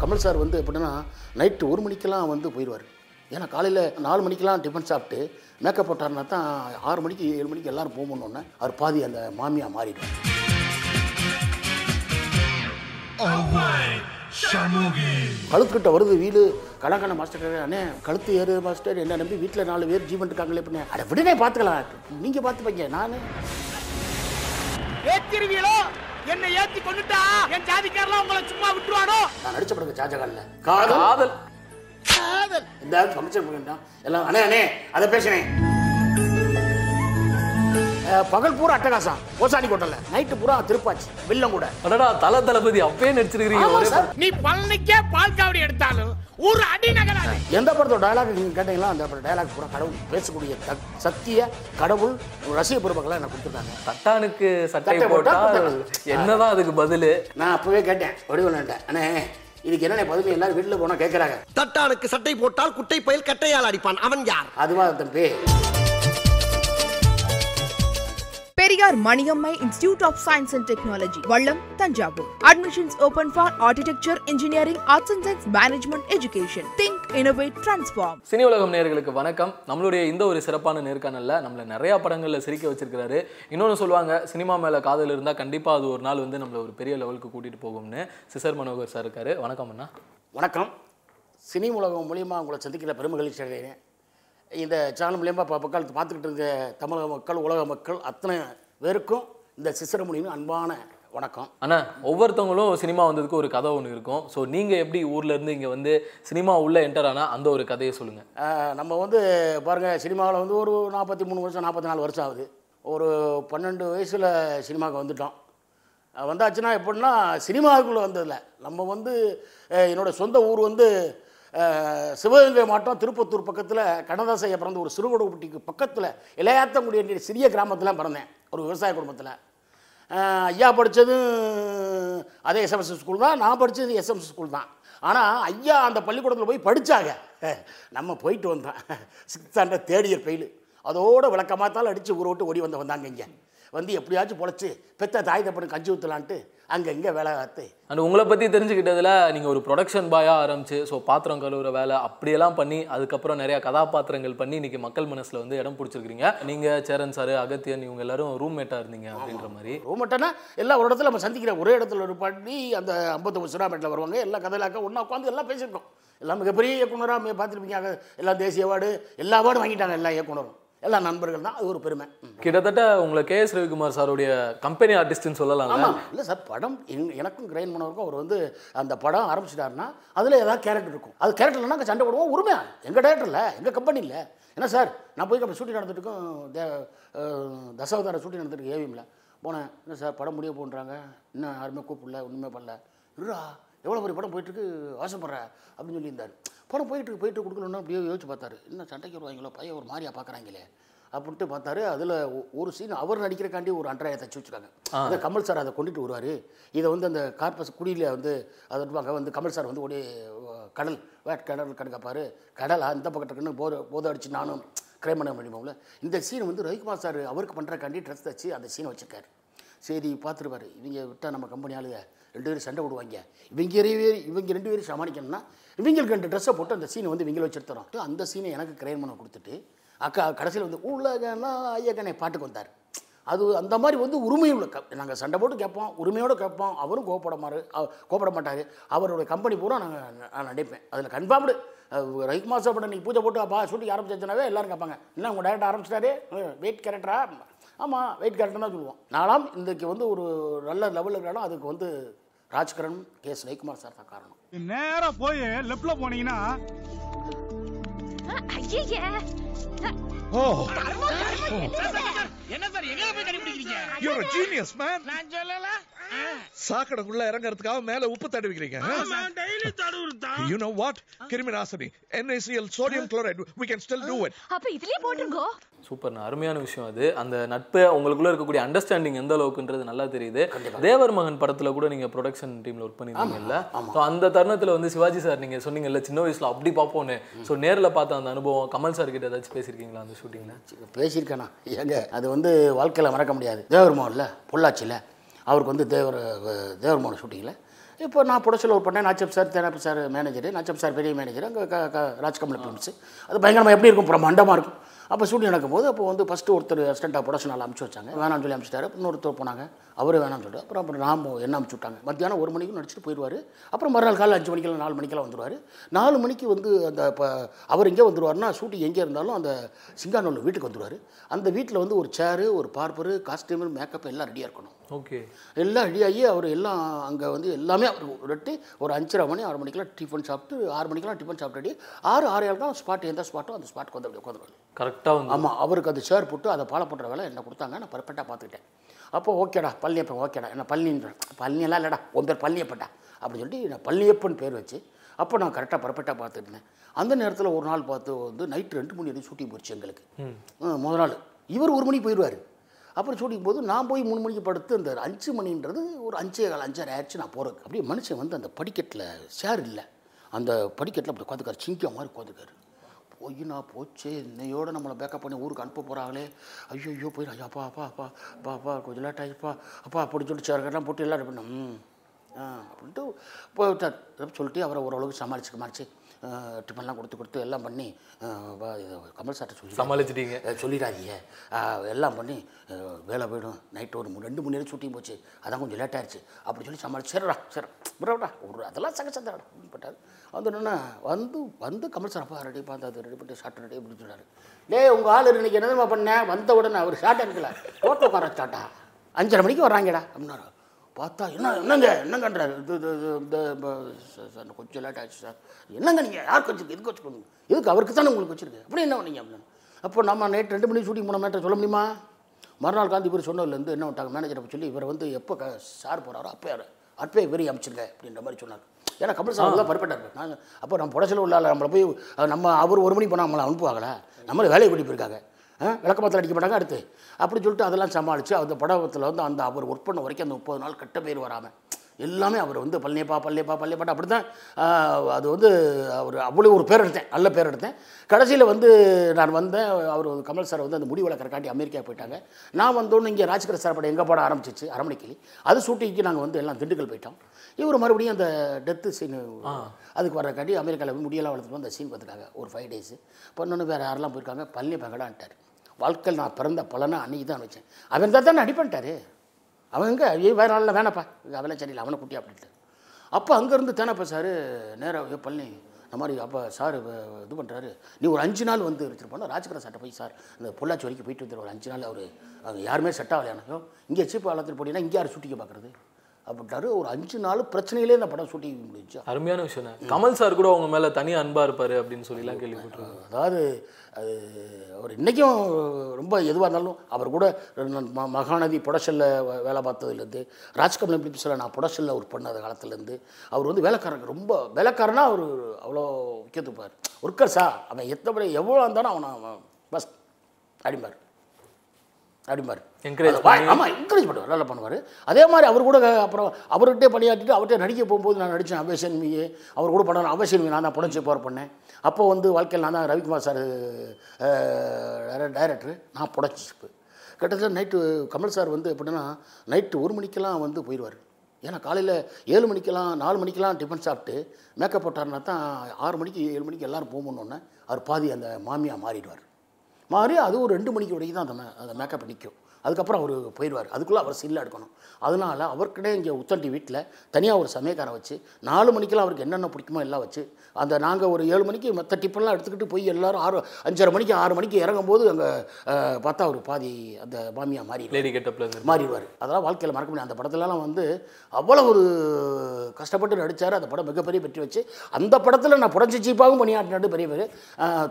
Kamal sir வந்து எப்படின்னா night 1 மணிக்கெல்லாம் வந்து போயிடுவார். ஏன்னா காலையில் 4 மணிக்கெல்லாம் டிஃபன் சாப்பிட்டு மேக்கப் போட்டார்னா தான் 6 மணிக்கு 7 மணிக்கு எல்லோரும் போகணுன்னே அவர் பாதி அந்த மாமியாக மாறிடும். கழுத்துக்கிட்ட வருது வீடு கலாக்கான மாஸ்டர் அண்ணே கழுத்து ஏறு மாஸ்டர் என்ன நம்பி வீட்டில் 4 பேர் ஜீவன் இருக்காங்களே பண்ண அதை விடனே பார்த்துக்கலாம் நீங்கள் பார்த்துப்பீங்க நான் என்னை ஏத்தி கொண்டுட்டா என் ஜாதிக்காரலாம் உங்களை சும்மா விட்டுருவானோ நான் நடிச்ச படங்க ஜாஜகால காதல் காதல் காதல் இந்த ஃபங்க்ஷன் போறேன்னா எல்லாம் அண்ணே அண்ணே அதை பேசுறேன். பகல் பூரா அட்டகாசம் கோசாணி கோட்டல நைட்டு பூரா திருப்பாச்சி வில்லம் கூட அடடா தல தளபதி அப்பே நடிச்சிருக்கீங்க. நீ பழனிக்கே பால் காவடி எடுத்தாலும் ஊர் அடி நகராது. எந்த படத்தோட டயலாக் நீங்க கேட்டீங்களா அந்த டயலாக் பூரா கடவுள் பேசக்கூடிய சத்திய கடவுள் ரசிக பெருமக்களை என்ன கொடுத்துருக்காங்க. தட்டானுக்கு சட்டை போட்டா என்னதான் அதுக்கு பதில் நான் அப்பவே கேட்டேன் வடிவல்ல அண்ணே இதுக்கு என்ன பதில் எல்லாரும் வீட்டுல போனா கேட்கறாங்க தட்டானுக்கு சட்டை போட்டால் குட்டை பயில் கட்டையால் அடிப்பான் அவன் யார் அதுவா தம்பி. Periyar Maniammai institute of science and technology Vallam Thanjavur. Admissions open for architecture engineering arts and science management education think innovate transform. Cine உலகம் நேயர்களுக்கு வணக்கம். நம்மளுடைய இந்த ஒரு சிறப்பான நேர்காணல்ல நம்மள நிறைய படங்கள்ல சிரிக்க வச்சிருக்காரு. இன்னொன்னு சொல்லுவாங்க சினிமா மேல காதல் இருந்தா கண்டிப்பா அது ஒரு நாள் வந்து நம்மள ஒரு பெரிய லெவலுக்கு கூட்டிட்டு போகும்னு சிசர் மனோகர் சார் இருக்காரு. வணக்கம் அண்ணா. வணக்கம். சினி உலகம் மூலியமா உங்களை சந்திக்கிற பெருமகிழ்ச்சி அடைகிறேன். இந்த சேனல் மூலியமாக இப்போ பக்கம் பார்த்துக்கிட்டு இருக்க தமிழக மக்கள் உலக மக்கள் அத்தனை பேருக்கும் இந்த சிசரமுனியின் அன்பான வணக்கம். அண்ணா ஒவ்வொருத்தவங்களும் சினிமா வந்ததுக்கு ஒரு கதை ஒன்று இருக்கும். ஸோ நீங்கள் எப்படி ஊர்லேருந்து இங்கே வந்து சினிமா உள்ளே என்டர் ஆனால் அந்த ஒரு கதையை சொல்லுங்கள். நம்ம வந்து பாருங்கள் சினிமாவில் வந்து ஒரு 43 வருஷம் 44 வருஷம் ஆகுது. ஒரு 12 வயசில் சினிமாவுக்கு வந்துட்டோம். வந்தாச்சுன்னா எப்படின்னா சினிமாவுக்குள்ளே வந்ததில்லை. நம்ம வந்து என்னோடய சொந்த ஊர் வந்து சிவகங்கை மாவட்டம் திருப்பத்தூர் பக்கத்தில் கண்ணதாசையை பிறந்த ஒரு சிறுகுடகுட்டிக்கு பக்கத்தில் இளையாத்தங்குடி என்ற சிறிய கிராமத்தில் பிறந்தேன். ஒரு விவசாய குடும்பத்தில் ஐயா படித்ததும் அதே எஸ்எம்எஸ் ஸ்கூல் தான், நான் படித்தது எஸ்எம்எஸ் ஸ்கூல் தான். ஆனால் ஐயா அந்த பள்ளிக்கூடத்தில் போய் படித்தாங்க, நம்ம போயிட்டு வந்தோம் 6th standard 3rd year fail. அதோடு விளக்கமாத்தால் அடித்து ஊரை விட்டு ஓடி வந்தாங்க. இங்கே வந்து எப்படியாச்சும் பொழைச்சி பெற்ற தாய் தப்பனு கஞ்சி ஊற்றலான்ட்டு அங்கே இங்கே வேலை காத்து. அண்ட் உங்களை பற்றி தெரிஞ்சுக்கிட்டதில் நீங்கள் ஒரு ப்ரொடக்ஷன் பாயாக ஆரம்பிச்சு, ஸோ பாத்திரம் கழுவுற வேலை அப்படியெல்லாம் பண்ணி அதுக்கப்புறம் நிறையா கதாபாத்திரங்கள் பண்ணி இன்றைக்கி மக்கள் மனசில் வந்து இடம் பிடிச்சிருக்கிறீங்க. நீங்கள் சேரன் சார், அகத்தியன் இவங்க எல்லாரும் ரூம்மேட்டாக இருந்தீங்க அப்படின்ற மாதிரி. ரூம்மேட்டானா எல்லா ஒரு இடத்துல நம்ம சந்திக்கிற ஒரே இடத்துல ஒரு பண்ணி அந்த 50 சிராமேட்டில் வருவாங்க எல்லா கதையிலாக்க ஒன்றா உட்காந்து எல்லாம் பேசியிருக்கோம். எல்லாம் மிகப்பெரிய இயக்குனராக பார்த்துருப்பீங்க, எல்லாம் தேசிய அவார்டு எல்லா அவார்டும் வாங்கிட்டாங்க எல்லா இயக்குனரும், எல்லா நண்பர்கள் தான். அது ஒரு பெருமை. கிட்டத்தட்ட உங்களை கேஎஸ் ரவிக்குமார் சாருடைய கம்பெனி ஆர்டிஸ்ட்னு சொல்லலாம். ஆமாம் இல்லை சார், படம் எனக்கும் கிரைண்ட் பண்ணவருக்கும் அவர் வந்து அந்த படம் ஆரம்பிச்சிட்டாருன்னா அதில் ஏதாவது கேரக்டர் இருக்கும். அது கேரக்டர்லாம் அங்கே சண்டை போடுவோம் உரிமையா, எங்கள் டேரக்டரில் எங்கள் கம்பெனியில். ஏன்னா சார் நான் போய் அப்படி ஷூட்டிங் நடந்துட்டுருக்கோம், தசாவதார ஷூட்டிங் நடந்துட்டு ஏவிஎம்ல போனேன். என்ன சார் படம் முடிய போன்றாங்க, இன்னும் யாருமே கூப்பிடல, ஒன்றுமே பண்ணல. இல்லா எவ்வளோ பெரிய படம் போயிட்டுருக்கு ஆசைப்படுறேன் அப்படின்னு சொல்லியிருந்தார். படம் போயிட்டு கொடுக்கணுன்னா அப்படியே யோசிச்சு பார்த்தாரு, இன்னும் சண்டைக்கு வருவாங்களோ பையன் ஒரு மாதிரியா பார்க்குறாங்களே அப்படின்ட்டு பார்த்தாரு. அதில் ஒரு சீன் அவர் நடிக்கிறக்காண்டி ஒரு அன்றாயை தச்சு வச்சுருக்காங்க. அதை கமல் சார் அதை கொண்டுட்டு வருவார். இதை வந்து அந்த கார்பஸ் குடியில் வந்து அதை வந்து கமல் சார் வந்து ஒரே கடல் கடல் கணக்காப்பார் கடலா இந்த பக்கத்துக்குன்னு போதை அடிச்சு நானும் கிரைம் பண்ண முடியுமாங்கள. இந்த சீன் வந்து ரவிக்குமார் சார் அவருக்கு பண்ணுறக்காண்டி ட்ரெஸ் தச்சு அந்த சீனை வச்சுருக்காரு. சரி பார்த்துருப்பாரு, இவங்க விட்டால் நம்ம கம்பெனி ஆளுங்க 2 பேரும் சண்டை விடுவாங்க, இவங்க 2 பேரும் சமாளிக்கணும்னா இவங்களுக்கு 2 ட்ரெஸ்ஸை போட்டு அந்த சீனை வந்து இவங்கள வச்சுருத்தரோம். அந்த சீனை எனக்கு கிரைம் பண்ண கொடுத்துட்டு அக்கா கடைசியில் வந்து உள்ளகனா ஐயக்கனை பாட்டுக்கு வந்தார். அது அந்த மாதிரி வந்து உரிமையுள்ள நாங்கள் சண்டை போட்டு கேட்போம், உரிமையோடு கேட்போம். அவரும் கோபப்பட மாட்டார். அவருடைய கம்பெனி பூரா நான் நடிப்பேன். அதில் கன்ஃபார்ம்டு ரவிக்குமார் சார் பண்ண நீங்கள் பூஜை போட்டு அப்பா ஷூட்டிங் ஆரம்பிச்சாச்சுனாவே எல்லோரும் கேட்பாங்க, என்ன உங்கள் டேரக்டர் ஆரம்பிச்சிட்டாரு வெயிட் கேரக்டரா? ஆமாம் வெயிட் கேரக்டர்னா சொல்லுவோம். நாலாம் இன்றைக்கு வந்து ஒரு நல்ல லெவலில் இருக்கிறாலும் அதுக்கு வந்து ராஜ்கரன் கேஎஸ் ரவிக்குமார் சார் தான் காரணம். நேரா போய் லெப்ட்ல போனீங்கன்னா சாக்கடைக்குள்ள இறங்கறதுக்காக மேல உப்பு தடவிக்கிறீங்க. You know what? கிருமிநாசினி NaCl sodium chloride. We can still do it. அப்ப இதுலயே போடுங்கோ. சூப்பர்ண்ணா, அருமையான விஷயம். அது அந்த நட்பு உங்களுக்குள்ளே இருக்கக்கூடிய அண்டர்ஸ்டாண்டிங் எந்த அளவுக்குன்றது நல்லா தெரியுது. தேவர் மகன் படத்தில் கூட நீங்கள் ப்ரொடக்ஷன் டீமில் ஒர்க் பண்ணியிருந்தீங்கல்ல, ஸோ அந்த தருணத்தில் வந்து சிவாஜி சார் நீங்கள் சொன்னீங்கல்ல சின்ன வயசில் அப்படி பார்ப்போன்னு, ஸோ நேரில் பார்த்த அந்த அனுபவம் கமல் சார் கிட்ட ஏதாச்சும் பேசியிருக்கீங்களா அந்த ஷூட்டிங்கில்? பேசியிருக்கேண்ணா. ஏங்க அது வந்து வாழ்க்கையில் மறக்க முடியாது. தேவர் மகனில் பொள்ளாச்சியில் அவருக்கு வந்து தேவர் மகன் ஷூட்டிங்கில் இப்போ நான் புடச்சில் ஒர்க் பண்ணேன். Nachap sir Thenappa sir manager, Nachap sir பெரிய மேனேஜர், அங்கே ராஜ்கமல் ஃபிலிம்ஸு. அது பயங்கரமாக எப்படி இருக்கும், பிரம்மாண்டமாக இருக்கும். அப்போ ஷூட்டிங் நடக்கும்போது அப்போ வந்து ஃபஸ்ட்டு ஒருத்தர் அசிஸ்டண்ட்டாக புடச்சினால் அனுப்பிச்சு வச்சாங்க, வேணாம்னு சொல்லி அனுப்பிச்சிட்டாரு. இன்னொருத்தர் போனாங்க, அவரு வேணாம்னு சொல்லிட்டு அப்புறம் நாம் என்ன அனுப்பிச்சு விட்டாங்க. மத்தியானம் 1 மணிக்கு நடிச்சுட்டு போயிடுவார். அப்புறம் மறுநாள் காலையில் 5 மணிக்கெல்லாம் 4 மணிக்கெல்லாம் வந்துடுவார். 4 மணிக்கு வந்து அந்த இப்போ அவர் எங்கே வந்துடுவார்னா, ஷூட்டிங் எங்கே இருந்தாலும் அந்த சிங்கானூர் வீட்டுக்கு வந்துடுவார். அந்த வீட்டில் வந்து ஒரு சேரு, ஒரு பார்ப்பரு, காஸ்டியூமு, மேக்கப் எல்லாம் ரெடியாக இருக்கணும். ஓகே, எல்லாம் ரெடியாகி அவர் எல்லாம் அங்கே வந்து எல்லாமே விட்டு ஒரு 5:30 6 மணிக்கெல்லாம் டிஃபன் சாப்பிட்டு 6 மணிக்கெல்லாம் டிஃபன் சாப்பிட்டு ரெடி 6 6:15 தான் ஸ்பாட், எந்த ஸ்பாட்டோ அந்த ஸ்பாட்டுக்கு வந்து அப்படி உட்காந்துருவாங்க கரெக்டாக வந்து. ஆமாம், அவருக்கு அந்த சேர் போட்டு அதை ஃபாலோ பண்ணுற வேலை என்ன கொடுத்தாங்க. நான் பர்ஃபெக்டாக பார்த்துக்கிட்டேன். அப்போ ஓகேடா பழனியப்பன், ஓகேடா என்ன பழனின்றேன், பழனியெல்லாம் இல்லைடா உன் பேர் பழனியப்பன்டா அப்படின்னு சொல்லிட்டு நான் பழனியப்பன் பேர் வச்சு அப்போ நான் கரெக்டாக பர்ஃபெக்டாக பார்த்துக்கிட்டேன். அந்த நேரத்தில் ஒரு நாள் பார்த்து வந்து நைட்டு 2 மணி வரைக்கும் ஷூட்டிங் போயிடுச்சு எங்களுக்கு. முதல் நாள் இவர் 1 மணிக்கு போயிடுவார். அப்புறம் ஷூட்டிங் போது நான் போய் 3 மணிக்கு படுத்து அந்த 5 மணின்றது ஒரு 5:15 ஆயிடுச்சு நான் போகிறேன். அப்படியே மனுஷன் வந்து அந்த படிக்கட்டில் சேர் இல்லை, அந்த படிக்கட்டில் அப்படி உட்காந்துக்காரு, சிங்கம் மாதிரி உட்காந்துக்காரு. போய் நான் போச்சு என்னையோடு நம்மளை பேக்கப் பண்ணி ஊருக்கு அனுப்ப போகிறாங்களே, ஐயோ ஐயோ போய் ஐயா அப்பா அப்பா அப்பா அப்பா அப்பா கொஞ்சம் லேட் ஆகிப்பா அப்பா அப்படின்னு சொல்லிட்டு சேர்க்கெல்லாம் போட்டு எல்லாம் பண்ணோம் அப்படின்ட்டு இப்போ சொல்லிட்டு அவரை ஓரளவுக்கு சமாளிச்சு டிஃபன்லாம் கொடுத்து எல்லாம் பண்ணி கமல் சார்ட்ட சொல்லி சமாளிச்சிட்டீங்க சொல்லிடாதீங்க எல்லாம் பண்ணி வேலை போயிடும். நைட்டு ஒரு 2 மணி நேரம் ஷூட்டிங் போச்சு, அதான் கொஞ்சம் லேட் ஆகிடுச்சு அப்படி சொல்லி சமாளிச்சு சரிடா சரி புறடா ஒரு அதெல்லாம் சகச்சந்தடா பட்டாது. அது என்னென்னா வந்து வந்து கமல் சார் அப்பா ரெடி பார்த்து ரெடி பண்ணிட்டு ஷார்ட் ரெடி அப்படின்னு சொன்னார். டே உங்கள் ஆள் இன்றைக்கி என்னதுமா பண்ணேன், வந்த உடனே அவர் ஷார்ட் எடுக்கல ஃபோட்டோ கார ஷார்ட்டா 5:30 மணிக்கு வர்றாங்கடா அப்படின்னாரு. பார்த்தா என்ன என்னங்கன்றார், சார் கொஞ்சம் லேட் ஆகிடுச்சு சார். என்னங்க நீங்கள் யாருக்கு வச்சுருக்கு, எதுக்கு வச்சு பண்ணுங்க, எதுக்கு அவருக்கு தானே உங்களுக்கு வச்சுருக்கு அப்படி என்ன பண்ணீங்க அப்படின்னு. அப்போ நம்ம நைட் 2 மணிக்கு ஷூட்டிங் போன மேட்டர் சொல்ல முடியுமா. மறுநாள் காந்தி இவர் சொன்னதுலேருந்து என்ன விட்டாங்க மேனேஜரை சொல்லி இவர் வந்து எப்போ சார் போகிறாரோ அப்போ யார் அப்போ இவரையும் அமைச்சிருங்க அப்படின்ற மாதிரி சொன்னார். ஏன்னா கமல் சார் தான் பர்ஃபெக்டாக இருப்பார். நாங்கள் அப்போ நம்ம புடச்சில் உள்ள நம்மளை போய் நம்ம அவர் 1 மணிக்கு போனால் நம்மளை அனுப்புவாங்களே, நம்மளை வேலையை கூட்டி போயிருக்காங்க, விளக்கப்பத்தில் அடிக்க மாட்டாங்க அடுத்து அப்படி சொல்லிட்டு அதெல்லாம் சமாளித்து அந்த படத்தில் வந்து அந்த அவர் ஒர்க் பண்ண வரைக்கும் அந்த 30 நாள் கட்ட பேர் வராமல் எல்லாமே அவர் வந்து பழனியப்பா பழனியப்பா பழனியப்பாட்டா அப்படி தான். அது வந்து அவர் அவ்வளோ ஒரு பேர் எடுத்தேன், நல்ல பேர் எடுத்தேன். கடைசியில் வந்து நான் வந்தேன், அவர் கமல் சார் வந்து அந்த முடி வளர்க்குறக்காட்டி அமெரிக்கா போயிட்டாங்க. நான் வந்தோன்னு இங்கே ராஜ்கிர சார் படம் எங்கள் படம் ஆரம்பிச்சிச்சு அரமணிக்கிளி, அது ஷூட்டிங்க்கு நாங்கள் வந்து எல்லாம் திண்டுக்கல் போயிட்டோம். இவர் மறுபடியும் அந்த டெத்து சீனு அதுக்கு வர்றக்காட்டி அமெரிக்காவில் போய் முடியெல்லாம் வளர்த்துட்டு அந்த சீன் பார்த்துட்டாங்க ஒரு 5 days. பொண்ணு வேறு யாரெல்லாம் போயிருக்காங்க பழனியப்பாங்கடான்ட்டார். வாழ்க்கையில் நான் பிறந்த பலனை அன்றைக்கி தான் வச்சேன். அவன் தான் தான் அடி பண்ணிட்டாரு, அவங்க வேறு நாளில் வேணப்பா அவெல்லாம் சரியில்லை அவனை குட்டி அப்படின்ட்டு. அப்போ அங்கேருந்து தானப்பா சார் நேராக பழனி இந்த மாதிரி அப்போ சார் இது பண்ணுறாரு, நீ ஒரு 5 நாள் வந்து வச்சுருப்போம் ராஜ்கிர சார்ட்ட போய் சார் இந்த பொள்ளாச்சி வரைக்கும் போயிட்டு வந்துடுற ஒரு 5 நாள் அவர் அவங்க யாருமே செட் ஆகலையானோ இங்கே சீப்பாக வளர்த்துட்டு போனீங்கன்னா இங்கே யார் ஷூட்டிங்க பார்க்குறது அப்படின்ட்டாரு. ஒரு 5 நாள் பிரச்சனையிலே இந்த படம் ஷூட்டிங் முடிஞ்சு. அருமையான விஷயம். கமல் சார் கூட அவங்க மேலே தனி அன்பாக இருப்பார் அப்படின்னு சொல்லிலாம் கேள்விப்பட்டிருக்காங்க. அதாவது அது அவர் இன்றைக்கும் ரொம்ப எதுவாக இருந்தாலும் அவர் கூட மகாநதி புடச்சலில் வேலை பார்த்ததுலேருந்து ராஜ்கமல் பிலிம்ஸில் நான் புடச்சலில் ஒர்க் பண்ணாத காலத்துலேருந்து அவர் வந்து வேலைக்காரங்க ரொம்ப வேலைக்காரனா அவர் அவ்வளோ முக்கியத்துப்பார். ஒர்க்கர்ஸா அவன் எத்தனை எவ்வளோ இருந்தாலும் அவனை பஸ் அடிப்பார் அப்படிம்பார், என்கரேஜ் ஆமாம் என்கரேஜ் பண்ணுவார், நல்லா பண்ணுவார். அதே மாதிரி அவர் கூட அப்புறம் அவர்கிட்டே பணியாற்றிட்டு அவர்கிட்ட நடிக்க போகும்போது நான் நடித்தேன் அபேசன்மியே, அவர் கூட பண்ண அபேசன்மி நான் தான் புடச்சி போகிற பண்ணேன். அப்போ வந்து வாழ்க்கையில் நான் தான் ரவிக்குமார் சார் டைரக்டரு, நான் புடச்சிப்பு கிட்டத்தட்ட நைட்டு கமல் சார் வந்து எப்படின்னா நைட்டு 1 மணிக்கெல்லாம் வந்து போயிடுவார். ஏன்னா காலையில் 7 மணிக்கெல்லாம் 4 மணிக்கெல்லாம் டிஃபன் சாப்பிட்டு மேக்கப் போட்டார்னா தான் 6 மணிக்கு 7 மணிக்கு எல்லோரும் போகணுன்னே அவர் பாதி அந்த மாமியாக மாறிடுவார். மாறி அது ஒரு 2 மணிக்கு வரைக்கும் தான் அந்த மேக்கப் நிற்கும், அதுக்கப்புறம் அவர் போயிடுவார். அதுக்குள்ளே அவர் சில்ல எடுக்கணும். அதனால் அவர்கிட்ட இங்கே உத்தண்டி வீட்டில் தனியாக ஒரு சமயக்காரை வச்சு 4 மணிக்கெல்லாம் அவருக்கு என்னென்ன பிடிக்குமோ எல்லாம் வச்சு அந்த நாங்கள் ஒரு 7 மணிக்கு மற்ற டிஃபன்லாம் எடுத்துக்கிட்டு போய் எல்லோரும் 5:30 மணிக்கு 6 மணிக்கு இறங்கும்போது அங்கே பார்த்தா அவர் பாதி அந்த மாமியாக மாறிடுவார். அதெல்லாம் வாழ்க்கையில் மறக்க முடியாது. அந்த படத்துலலாம் வந்து அவ்வளோ ஒரு கஷ்டப்பட்டு நடித்தார். அந்த படம் மிகப்பெரிய வெற்றி வச்சு அந்த படத்தில் நான் புடச்சி சீப்பாகவும் பணியாற்றினாட்டு பெரிய பேர்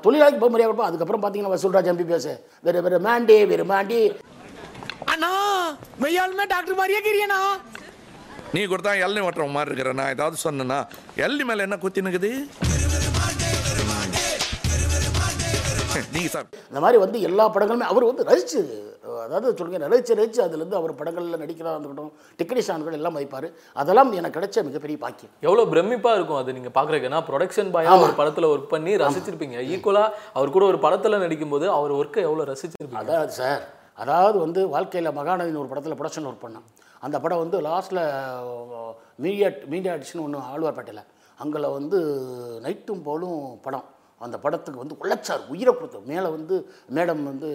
தொழிலாளிக்கு போக மரியாதை இருப்போம். அதுக்கப்புறம் பார்த்தீங்கன்னா வசூல்ராஜ் எம்பிபிஎஸ் வேறு வேறு மேண்டே வேறு மேண்டி அண்ணா மெய்யாலுமே டாக்டர் மாதிரியே கிரியனா நீ கொடுத்தா எல்லி ஓட்டுற மாதிரி இருக்கிறேண்ணா ஏதாவது சொன்னா எல்லி மேலே என்ன குத்தினுக்குது நீங்கள் சார். இந்த மாதிரி வந்து எல்லா படங்களுமே அவர் வந்து ரசிச்சு அதாவது சொல்லுங்கள் ரசிச்சு அதுலேருந்து அவர் படங்களில் நடிக்கிறதா இருக்கட்டும் டெக்னீஷியன் கூட எல்லாம் வைப்பார். அதெல்லாம் எனக்கு கிடைச்ச மிகப்பெரிய பாக்கியம். எவ்வளோ பிரமிப்பாக இருக்கும் அது நீங்கள் பார்க்குறீங்கன்னா ப்ரொடக்ஷன் பாயாக ஒரு படத்தில் ஒர்க் பண்ணி ரசிச்சிருப்பீங்க, ஈக்குவலாக அவர் கூட ஒரு படத்தில் நடிக்கும்போது அவர் ஒர்க்கை எவ்வளோ ரசிச்சிருப்பீங்க. அதான் சார் அதாவது வந்து வாழ்க்கையில் மகாநதியின் ஒரு படத்தில் புடச்சன் ஒர்க் பண்ணேன். அந்த படம் வந்து லாஸ்ட்டில் மீடியா அடிஷன் ஒன்று ஆழ்வார்பேட்டையில் அங்கே வந்து நைட்டும் போலும் படம். அந்த படத்துக்கு வந்து உழைச்சார், உயிரை கொடுத்தார். மேலே வந்து மேடம் வந்து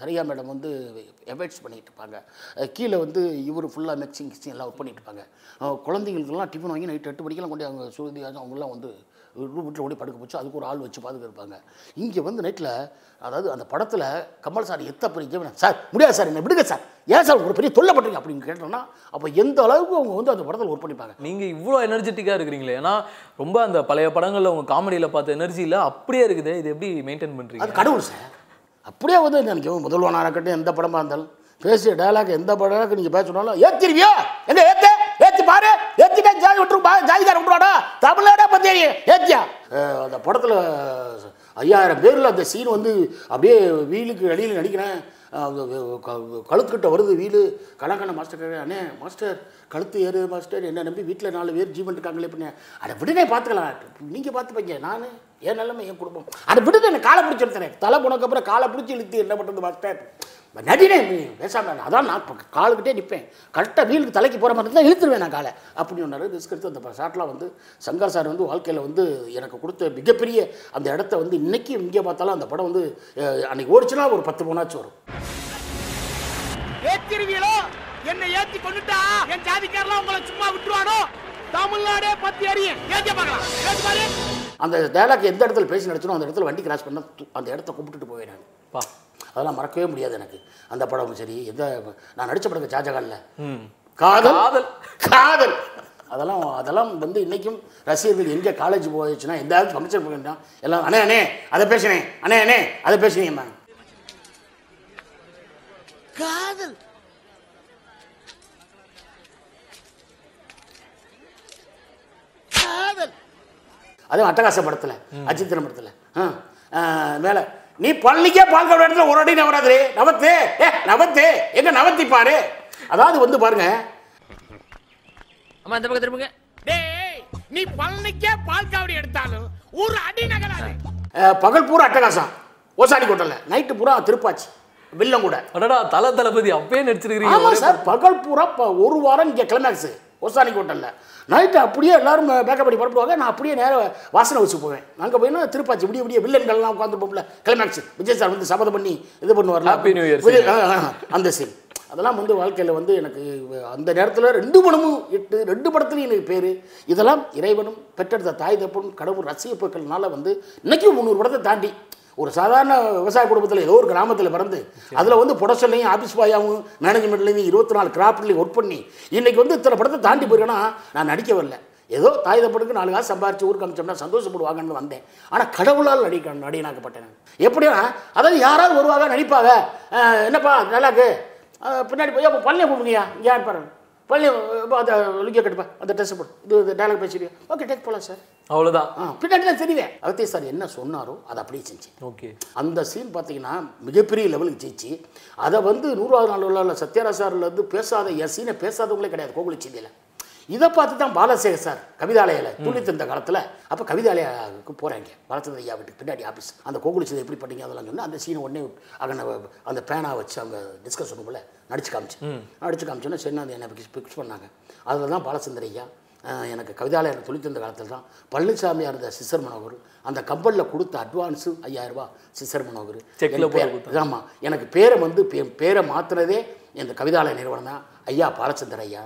சரியா மேடம் வந்து எஃபெக்ட்ஸ் பண்ணிகிட்டு இருப்பாங்க, கீழே வந்து இவர் ஃபுல்லாக மிக்சிங் கிக்சிங் எல்லாம் ஒர்க் பண்ணிகிட்டு இருப்பாங்க. குழந்தைங்களுக்கெல்லாம் டிஃபன் வாங்கி நைட் 8 மணிக்கெல்லாம் கொண்டு அவங்க சுருதி அவங்களாம் வந்து வீட்டில் ஓடி படுக்க போச்சு. அதுக்கு ஒரு ஆள் வச்சு பார்த்துக்க இருப்பாங்க. இங்கே வந்து நைட்டில், அதாவது அந்த படத்தில் கமல் சார் எத்த பெரிய சார் முடியாது சார் என்ன விடுங்க சார், ஏன் சார் ஒரு பெரிய தொல்லை பண்ணுறீங்க அப்படின்னு கேட்டோம்னா அப்போ எந்த அளவுக்கு அவங்க வந்து அந்த படத்தில் ஒர்க் பண்ணிப்பாங்க. நீங்கள் இவ்வளோ எனர்ஜெட்டிக்காக இருக்கிறீங்களே, ஏன்னா ரொம்ப அந்த பழைய படங்களில் உங்கள் காமெடியில் பார்த்த எனர்ஜியில் அப்படியே இருக்குது, இது எப்படி மெயின்டைன் பண்ணுறீங்க? அது கடவுள் சார். அப்படியே வந்து எனக்கு முதல்வனாக இருக்கட்டும், எந்த படமாக இருந்தாலும் பேசிய டயலாக் எந்த படம் நீங்கள் பேசணும்னாலும் ஏற்றிருவியா என்ன ஏற்ற ஏற்றி பாரு ஏற்றிக்கா ஜாதி விட்டுருப்பா ஜாதிக்கார விட்டுருவாடா தமிழ்நாடா பற்றி ஏற்றியா. அந்த படத்தில் 5000 பேரில் அந்த சீன் வந்து அப்படியே வீலுக்கு வெளியில் நடிக்கிறேன், கழுத்துக்கிட்ட வருது வீலு, கணக்கான மாஸ்டர் அண்ணே மாஸ்டர் கழுத்து ஏறு மாஸ்டர் என்னை நம்பி வீட்டில் 4 பேர் ஜீவன் இருக்காங்களே பண்ணேன் அதை விடுனே பார்த்துக்கலாம் நீங்கள் பார்த்துப்பீங்க நான் என் நிலமை என் குடும்பம் அதை விடுனே எனக்கு காலை பிடிச்சி எடுத்துறேன் தலை போனக்கப்புறம் காலை பிடிச்சி இழுத்து என்ன பண்ணுறது மாஸ்டர் நடினே பேசாமல் அதான் நான் காலுக்கிட்டே நிற்பேன் கரெக்டாக வீலுக்கு தலைக்கு போகிற மாதிரி தான் இழுத்துருவேன் நான் காலை அப்படின்னு ஒன்று ரிஸ்க் எடுத்து அந்த ஷார்ட்லாம் வந்து சங்கர் சார் வந்து வாழ்க்கையில் வந்து எனக்கு கொடுத்த மிகப்பெரிய அந்த இடத்த வந்து இன்றைக்கி இங்கே பார்த்தாலும் அந்த படம் வந்து அன்றைக்கி ஓடிச்சுன்னா ஒரு 10 பவுனாச்சு வரும். ஏத்திருவீங்களோ என்னை ஏற்றி கொண்டுட்டா என் ஜாதிக்காரலாம் உங்களை சும்மா விட்டுருவானோ தமிழ்நாடே பற்றி அறியும் ஏற்றி பார்க்கலாம் ஏற்றி பாரு. அந்த டயலாக் எந்த இடத்துல பேசி நடிச்சனோ அந்த இடத்துல வண்டி கிராஸ் பண்ணால் அந்த இடத்த கூப்பிட்டுட்டு போவேன் நான். பா அதெல்லாம் மறக்கவே முடியாது எனக்கு. அந்த படமும் சரி எந்த நான் நடித்த படத்துக்கு ஷாஜகானில் காதல் காதல் அதெல்லாம் அதெல்லாம் வந்து இன்றைக்கும் ரசிகர்கள் எங்கே காலேஜ் போயிடுச்சுன்னா எதாவது ஃபங்க்ஷன் போயிட்டா எல்லாம் அண்ணே அண்ணே அதை பேசினேன் அண்ணே அண்ணே அதை பேசினேம்மா காதல் காதல். அதுவும் அட்டகாச படத்தில் அஜித்திரம் படத்தில் மேலே நீ பள்ளிக்கே பார்க்க இடத்துல ஒரு அடி நவராது நவத்து நவத்து எங்க நவத்தி பாரு. அதாவது வந்து பாருங்க பகல் பூரா அட்டகாசம் ஓசாடி கோட்டல நைட்டு பூரா திருப்பாச்சு வில்லம் கூட தலை தளபதி அப்பயே நடிச்சிருக்கீங்க. பகல் பூரா ஒரு வாரம் இங்கே கிளைமேக்ஸ் ஒசானி கோட்டல்ல நைட்டு அப்படியே எல்லோரும் மேக்கப் பண்ணி பரப்புவாங்க. நான் அப்படியே நேரம் வாசனை வச்சு போவேன். நாங்கள் போயினா திருப்பாச்சி இப்படி இப்படியே வில்லன்கள்லாம் உட்காந்துருப்போம்ல கிளைமேக்ஸ் விஜய் சார் வந்து சபதம் பண்ணி இது பண்ணுவார் அந்த சீன். அதெல்லாம் வந்து வாழ்க்கையில் வந்து எனக்கு அந்த நேரத்தில் 2 படமும் இட்டு 2 படத்துலையும் எனக்கு பேர். இதெல்லாம் இறைவனும் பெற்றெடுத்த தாய் தப்பும் கடவுள் ரசிகப்பொருட்கள்னால வந்து இன்றைக்கும் 300 படத்தை தாண்டி ஒரு சாதாரண விவசாய குடும்பத்தில் ஏதோ ஒரு கிராமத்தில் பிறந்து அதில் வந்து ப்ரொடக்ஷன்லையும் ஆஃபீஸ் பாயாகவும் மேனேஜ்மெண்ட்லேயும் 24 கிராஃப்ட்லேயும் ஒர்க் பண்ணி இன்றைக்கி வந்து இத்தனை படத்தை தாண்டி போயிருக்கேன்னா நான் நடிக்க வரல. ஏதோ தாய் தப்படத்துக்கு 4 காசு சம்பாரிச்சு ஊருக்கு அமிச்சோம்னா சந்தோஷப்படுவாங்கன்னு வந்தேன். ஆனால் கடவுளால் நடிகனாக்கப்பட்டேன். எப்படின்னா அதாவது யாராவது வருவாங்க நடிப்பாங்க என்னப்பா நல்லாக்கு பின்னாடி போய் அப்போ பள்ளியை போடுங்கய்யா இங்கே இருப்பாரு பள்ளி அதை லுக்கியா கட்டுப்பா அந்த ட்ரெஸ் போடு இது டயலாக் பேசிடுவேன் ஓகே டேக் போகலாம் சார் அவ்வளோதான் பின்னாடி தான் தெரிவேன். அகத்திய சார் என்ன சொன்னாரோ அதை அப்படியே செஞ்சேன். ஓகே அந்த சீன் பார்த்தீங்கன்னா மிகப்பெரிய லெவலுக்கு ஜெயிச்சு அதை வந்து 100வது நாள் உள்ள சத்யராஜ் சார்லேருந்து பேசாத என் சீனை பேசாதவங்களே கிடையாது கோகுல் சீதையில். இதை பார்த்து தான் பாலசேகர் சார் கவிதாலயில் துணி தந்த காலத்தில் அப்போ கவிதாலயாவுக்கு போகிறாங்க வளர்த்தது ஐயா வீட்டுக்கு பின்னாடி ஆஃபீஸ் அந்த கோகுல் சீதை எப்படி பண்ணீங்க அதெல்லாம் சொன்னால் அந்த சீனை உடனே அங்கே அந்த பேனா வச்சு அவங்க டிஸ்கஸ் பண்ணும்போல நடிச்சு காமிச்சோன்னா சரி அது என்னை ஃபிக்ஸ் பண்ணாங்க. அதில் தான் பாலச்சந்திர ஐயா எனக்கு கவிதாலயம் துணி தந்த காலத்தில் தான் பழனிசாமியாக இருந்த சிஸ்டர் மனோகர் அந்த கம்பெனியில் கொடுத்த அட்வான்ஸு 5000 ரூபா சிஸ்டர் மனோகர். ஆமாம் எனக்கு பேரை வந்து பேரை மாற்றுறதே இந்த கவிதாலய நிறுவனம் தான் ஐயா பாலச்சந்திர ஐயா.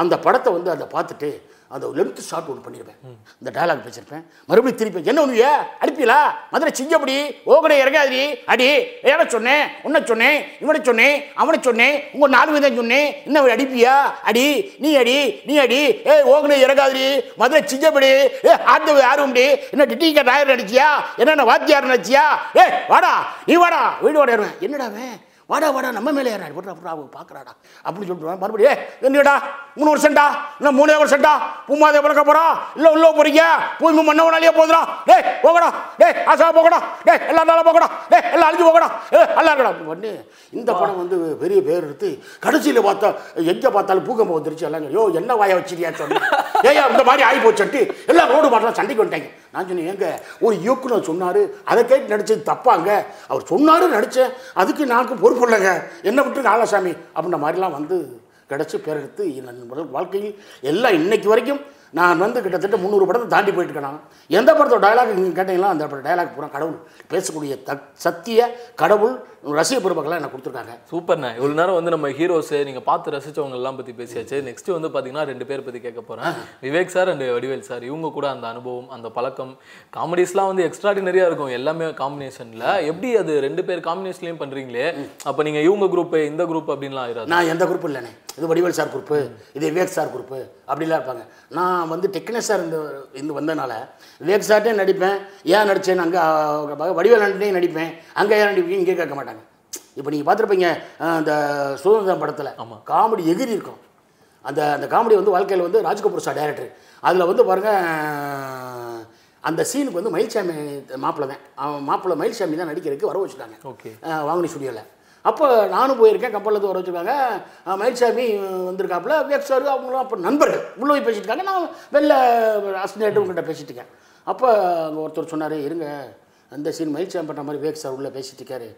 அந்த படத்தை வந்து அதை பார்த்துட்டு அந்த லென்த்து ஷார்ட் ஒன்று பண்ணியிருப்பேன் இந்த டயலாக் பேசியிருப்பேன் மறுபடியும் திருப்பி என்ன ஒன்று அடிப்பீங்களா மதுரை சிங்கப்படி ஓகடை இறங்காதிரி அடி ஏன்னா சொன்னேன் உன்னை சொன்னேன் இவனை சொன்னேன் அவனை சொன்னேன் உங்கள் 4 விதம் சொன்னேன் இன்னும் அடிப்பியா அடி நீ அடி ஏ ஓகடை இறங்காதிரி மதுரை சிங்கப்படி ஏ ஆட்டு யாரும்டி என்ன டிட்டிங்க டாயர் நடிச்சியா என்னென்ன வாத்தியார் நடிச்சியா ஏ வாடா நீ வாடா வீடு வாடா ஏறுவேன் என்னடாவே வாடா வாடா நம்ம மேலே ஏறாடி போட்டு அப்புறம் அவங்க பார்க்குறாடா அப்படின்னு சொல்லிட்டு மறுபடியும் என்னடா 3 வருஷம்டா இன்னும் 3 வருஷம்டா பூமாதே பழக்க போகிறா இல்லை உள்ளே போகிறீங்க பூமி மண்ணவனாலேயே போதுடா டே போகடா டே ஆசா போகடா டே எல்லா நாளாக போகடா டே எல்லாம் அழிஞ்சு போகடா ஏ எல்லாம் கடா அப்படின்னு பண்ணி இந்த படம் வந்து பெரிய பேர் எடுத்து கடைசியில் பார்த்தா எங்கே பார்த்தாலும் பூகம்பம் வந்துருச்சு எல்லாம் யோ என்ன வாயை வச்சிருக்கியா சொன்னேன் ஏயா இந்த மாதிரி ஆகி போச்சுட்டு எல்லாம் ரோடு பாட்டெல்லாம் சண்டைக்கு வந்துட்டாங்க. நான் சொன்னேன் ஏங்க ஒரு இயக்குனர் சொன்னார் அதை கேட்டு நடித்தது தப்பாங்க அவர் சொன்னார் நடித்தேன் அதுக்கு நான் பொறுப்பு இல்லைங்க என்ன விட்டுருக்கு ஆலசாமி அப்படின்ற மாதிரிலாம் வந்து கிடச்சி பிறகு நண்பர்கள் வாழ்க்கையில் எல்லாம் இன்றைக்கு வரைக்கும் நான் வந்து கிட்டத்தட்ட 300 படத்தை தாண்டி போயிட்டுருக்கேன். நான் எந்த படத்தோட டைலாக் நீங்கள் கேட்டீங்கன்னா அந்த டைலாக் பூரா கடவுள் பேசக்கூடிய சத்திய கடவுள் ரசிக பெருமக்கள்லாம் எனக்கு கொடுத்துருக்காங்க. சூப்பர்ண்ணா. இவ்வளோ நேரம் வந்து நம்ம ஹீரோஸு நீங்கள் பார்த்து ரசித்தவங்கெல்லாம் பற்றி பேசியாச்சு. நெக்ஸ்ட்டு வந்து பார்த்திங்கன்னா 2 பேர் பற்றி கேட்க போகிறேன். Vivek sir and Vadivel sir, இவங்க கூட அந்த அனுபவம், அந்த பழக்கம், காமெடிஸ்லாம் வந்து எக்ஸ்ட்ராடினரியாக இருக்கும் எல்லாமே காம்பினேஷனில். எப்படி அது 2 பேர் காம்பினேஷன்லேயும் பண்ணுறீங்களே, அப்போ நீங்கள் இவங்க குரூப்பு இந்த குரூப் அப்படின்லாம் ஆயிடாது? நான் எந்த குரூப் இல்லைண்ணே. இது வடிவேல் சார் குரூப்பு, இது விவேக் சார் குரூப்பு அப்படிலாம் இருப்பாங்க. நான் வந்து டெக்னீஷியனாக இருந்து வந்தனால விவேக் சார்ட்டே நடிப்பேன், ஏன் நடித்தேன்னு அங்கே வடிவேல் நடினே நடிப்பேன், அங்கே ஏன் நடிப்பீங்க இங்கே கேட்க மாட்டாங்க. இப்போ நீங்கள் பார்த்துருப்பீங்க அந்த சுதந்திரம் படத்தில் ஆமாம் காமெடி எகிரி இருக்கும். அந்த அந்த காமெடி வந்து வாழ்க்கையில் வந்து ராஜ் கபூர் சார் டைரக்டர். அதில் வந்து பாருங்கள் அந்த சீனுக்கு வந்து மயில்சாமி மாப்பிள்ளை தான், அவன் மாப்பிள்ளை மயில்சாமி தான் நடிக்கிறதுக்கு வர வச்சுட்டாங்க. ஓகே, வாங்கினி ஸ்டுடியோவில் அப்போ நானும் போயிருக்கேன். கப்பலில் வர வச்சுருக்காங்க, மயில்சாமி வந்திருக்காப்புல, விவேக் சார் அவங்களும் அப்போ நண்பர்கள் உள்ளே போய் பேசிட்டுருக்காங்க. நான் வெளில அஸ்னேட்டு உங்கள்கிட்ட பேசிட்டுருக்கேன். அப்போ அங்கே ஒருத்தர் சொன்னார், இருங்க அந்த சீன் மயில்சாமி பண்ணுற மாதிரி விவேக் சார் உள்ளே பேசிட்டுருக்காரு,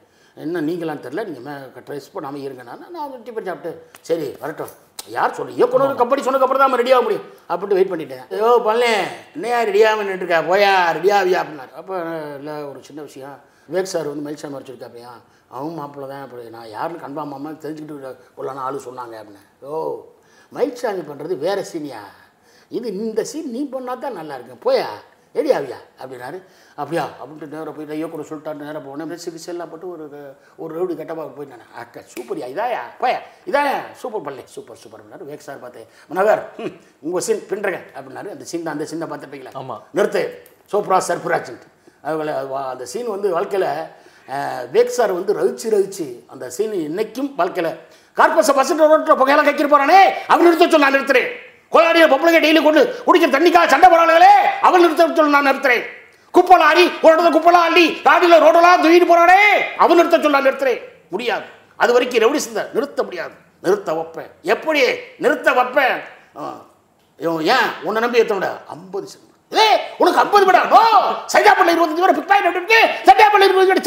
என்ன நீங்களான்னு தெரில, நீங்கள் ட்ரெஸ் பண்ணாமல் இருங்க. நான் டீ பண்ணி சாப்பிட்டு சரி வரட்டும் யார் சொல்லி இயக்குனர் கம்பெனி சொன்னதுக்கப்புறம் தான் நம்ம ரெடியாக முடியும் அப்படின்ட்டு வெயிட் பண்ணிட்டேன். ஐயோ பண்ணேன், என்னையா ரெடியாக பண்ணிட்டுருக்கா, போயா ரெடியாகியா அப்படின்னாரு. அப்போ இல்லை ஒரு சின்ன விஷயம், விவேக் சார் வந்து மயில்சாமி வச்சுருக்கா அப்படியா, அவன் மாப்பிள்ள தான், அப்படி நான் யாருன்னு கன்ஃபார்ம் ஆகாமல் தெரிஞ்சுக்கிட்டு கொள்ளான ஆள் சொன்னாங்க அப்படின்னா. ஓ மயில்சாமி பண்ணுறது வேறு சீனியா, இது இந்த சீன் நீ பண்ணால் தான் நல்லாயிருக்கு, போயா ரெடி ஆவியா அப்படின்னாரு. அப்படியா அப்படின்ட்டு நேரம் போய் ஐயோ கூட சொல்லிட்டான்னு நேரம் போனேன். சிகிச்சைலாம் போட்டு ஒரு ரவுடி கட்டமாக போய் நான் அக்கா சூப்பரியா, இதாயா போயா இதாயா சூப்பர் பண்ணல, சூப்பர் சூப்பர் அப்படின்னாரு. விவேக் சார் பார்த்தேன் மனவர் உங்கள் சீன் பின்னுறங்க அப்படின்னாரு. அந்த சீன் தான், அந்த சீனை பார்த்துட்டீங்களா? ஆமாம். நிறுத்து சோப்ரா சர்பராஜன்ட்டு அதுபோல் அந்த சீன் வந்து வாழ்க்கையில் விவேக் சார் வந்து ரவிச்சு ரவிச்சு அந்த சீன் இன்னைக்கும் வாழ்க்கையில் கார்பஸை பஸ்ஸில் ரோட்டில் புகையெல்லாம் கைக்கிருப்பானே அவன் நிறுத்த சொல்லி நான் நிறுத்துறேன். கோலாடியில் பொப்பளைங்க டெய்லி கொண்டு குடிக்கிற தண்ணிக்காக சண்டை போகிறாங்களே அவன் நிறுத்த சொல்லி நான் நிறுத்துறேன். குப்பலாம் ஆடி ஒரு இடத்துல குப்பலாம் ஆடி ராடியில் ரோடெல்லாம் தூக்கிட்டு போகிறானே அவன் நிறுத்த சொல்லி நான் நிறுத்துறேன். முடியாது, அது வரைக்கும் ரெவடி சிந்த நிறுத்த முடியாது, நிறுத்த வைப்பேன். எப்படி நிறுத்த வைப்பேன்? ஏன் உன்னை நம்பி ஏற்றோட 50 உனக்கு 50 பேடா சைதாப்பள்ளி 25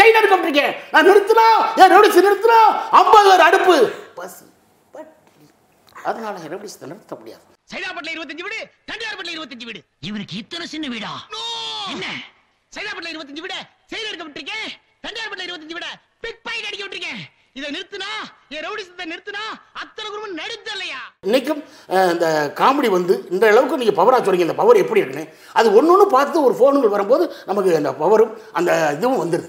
சைனா இருக்கேன் நான் நிறுத்தணும், ஏன் நோடிச்சு நிறுத்தணும் 50 பேர் அடுப்பு பஸ், அதனால நோடிச்சு நிறுத்த முடியாது. சைதாப்பள்ளி 25 வீடு, தண்டியார்பள்ளி 25 வீடு, இவனுக்கு இத்தனை சின்ன வீடா என்ன? சைதாப்பள்ளி 25 வீடு சைனா இருக்கேன், தண்டியார்பள்ளி 25 வீடு பிக் பாக்கெட் அடிக்க விட்டுருக்கேன். இதை நிறுத்தினா என் ரவுடிசத்தை நிறுத்தினா அத்தனை குடும்பம் நடுத்த இல்லையா? இன்னைக்கும் இந்த காமெடி வந்து இந்த அளவுக்கு நீங்கள் பவராக சொல்கிறீங்க. இந்த பவர் எப்படி இருக்குன்னு அது ஒன்று பார்த்து ஒரு ஃபோனுகள் வரும்போது நமக்கு அந்த பவரும் அந்த இதுவும் வந்துடுது.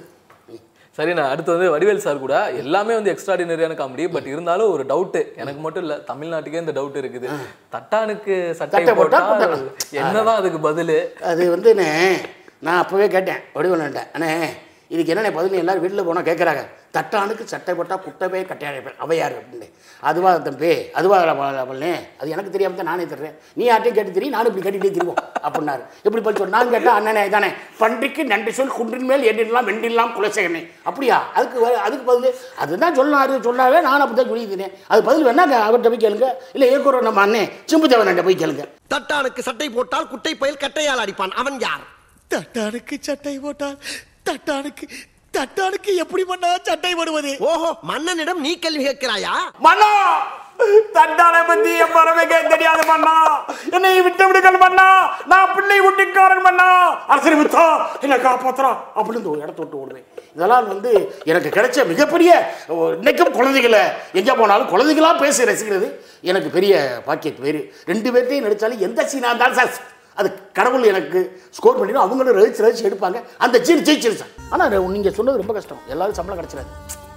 சரிண்ணா, அடுத்து வந்து வடிவேல் சார் கூட எல்லாமே வந்து எக்ஸ்ட்ராடினரியான காமெடி. பட் இருந்தாலும் ஒரு டவுட்டு எனக்கு மட்டும் இல்லை, தமிழ்நாட்டுக்கே இந்த டவுட் இருக்குது, தட்டானுக்கு சட்டை போட்டால் என்னதான் அதுக்கு பதில்? அது வந்து நான் அப்போவே கேட்டேன் வடிவேல்ட்டேன், அண்ணே இதுக்கு என்னென்ன பதில் எல்லாரும் வீட்டில் போனால் கேட்குறாங்க, தட்டானுக்கு சட்டை போட்டால் குட்டவே கட்டையாடைப்பேன் அவையார் அப்படின்னு. அதுவா தம்பி, அதுவா பண்ணே, அது எனக்கு தெரியாமல் தான் நானே தர்றேன், நீ யார்ட்டையும் கேட்டு தெரியும், நானும் இப்படி கேட்டுகிட்டே திருவோம் அப்படின்னாரு. எப்படி பதில் சொன்ன நான் கேட்டால், அண்ணனே தானே பன்றிக்கு நன்றி சொல் குன்றின் மேல் எண்ணிடலாம் வெண்டிடலாம் குலசேகனே. அப்படியா அதுக்கு பதில் அதுதான் சொன்னாரு, சொன்னாவே நான் அப்படி தான் சொல்லியிருந்தேன். அது பதில் வேணா அவர்கிட்ட போய் கேளுங்க, இல்லை ஏற்கனவே நம்ம அண்ணே சிம்பு தேவன்கிட்ட போய் கேளுங்க. தட்டானுக்கு சட்டை போட்டால் குட்டை பயில் கட்டையால் அடிப்பான் அவன் யார்? தட்டானுக்கு சட்டை போட்டால் தட்டானுக்கு தட்டானுக்கு எப்படி மன்னா சட்டை போடுவது? ஓஹோ மன்னனிடம் நீ கேள்வி கேட்கிறாயா? மன்னா தட்டானை பத்தி எப்பறவே கேட்க தெரியாது மன்னா, என்னை விட்டு விடுங்கள் மன்னா, நான் பிள்ளை ஊட்டிக்காரன் மன்னா, அரசு வித்தா என்ன காப்பாத்துறான் அப்படின்னு ஒரு இடத்த விட்டு ஓடுவேன். இதெல்லாம் வந்து எனக்கு கிடைச்ச மிகப்பெரிய, இன்னைக்கும் குழந்தைகளை எங்கே போனாலும் குழந்தைகளா பேசி ரசிக்கிறது எனக்கு பெரிய பாக்கியத்து பேர். 2 பேர்த்தையும் நடித்தாலும் எந்த சீனாக இருந்தாலும் சார் அது கடவுள் எனக்கு ஸ்கோர் பண்ணிடும், அவங்களும் ரசிச்சு ரசிச்சு எடுப்பாங்க, அந்த சீன் ஜெயிச்சிரு சார். ஆனால் நீங்கள் சொன்னது ரொம்ப கஷ்டம், எல்லாரும் சம்பளம் கிடச்சிடாது,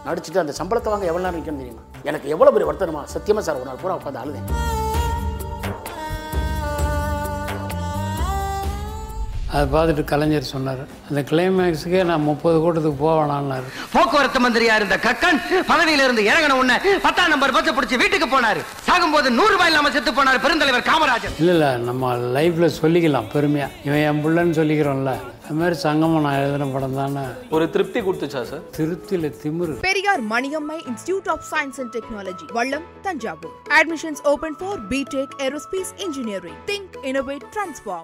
நடிச்சுட்டு அந்த சம்பளத்தை வாங்க எவ்வளோ நேரம் நிற்கணும்னு தெரியுமா? எனக்கு எவ்வளோ பெரிய வருத்தமா சத்தியமாக சார், ஒரு நாள் பூரா உட்காந்து அழுதேன். அதை பார்த்துட்டு கலைஞர் சொன்னார், அந்த கிளைமேக்ஸுக்கே நான் 30 கூட்டத்துக்கு போவேனான்னாரு. போக்குவரத்து மந்திரியா இருந்த கக்கன் பதவியில இருந்து இறங்கின உடனே 10ஆம் நம்பர் பச்சை பிடிச்சி வீட்டுக்கு போனார், சாகும்போது 100 ரூபாய் இல்லாமல் செத்து போனார் பெருந்தலைவர் காமராஜர். இல்லை நம்ம லைஃப்பில் சொல்லிக்கலாம் பெருமையாக, இவன் என் பிள்ளைன்னு சொல்லிக்கிறோம்ல, அது மாதிரி சங்கமம் நான் எழுதின படம் தானே ஒரு திருப்தி கொடுத்துச்சா சார்? திருப்தியில் திமிரு. Periyar Maniammai institute of science and technology, Vallam, Thanjavur. Admissions open for B Tech, aerospace engineering. Think, innovate, transform.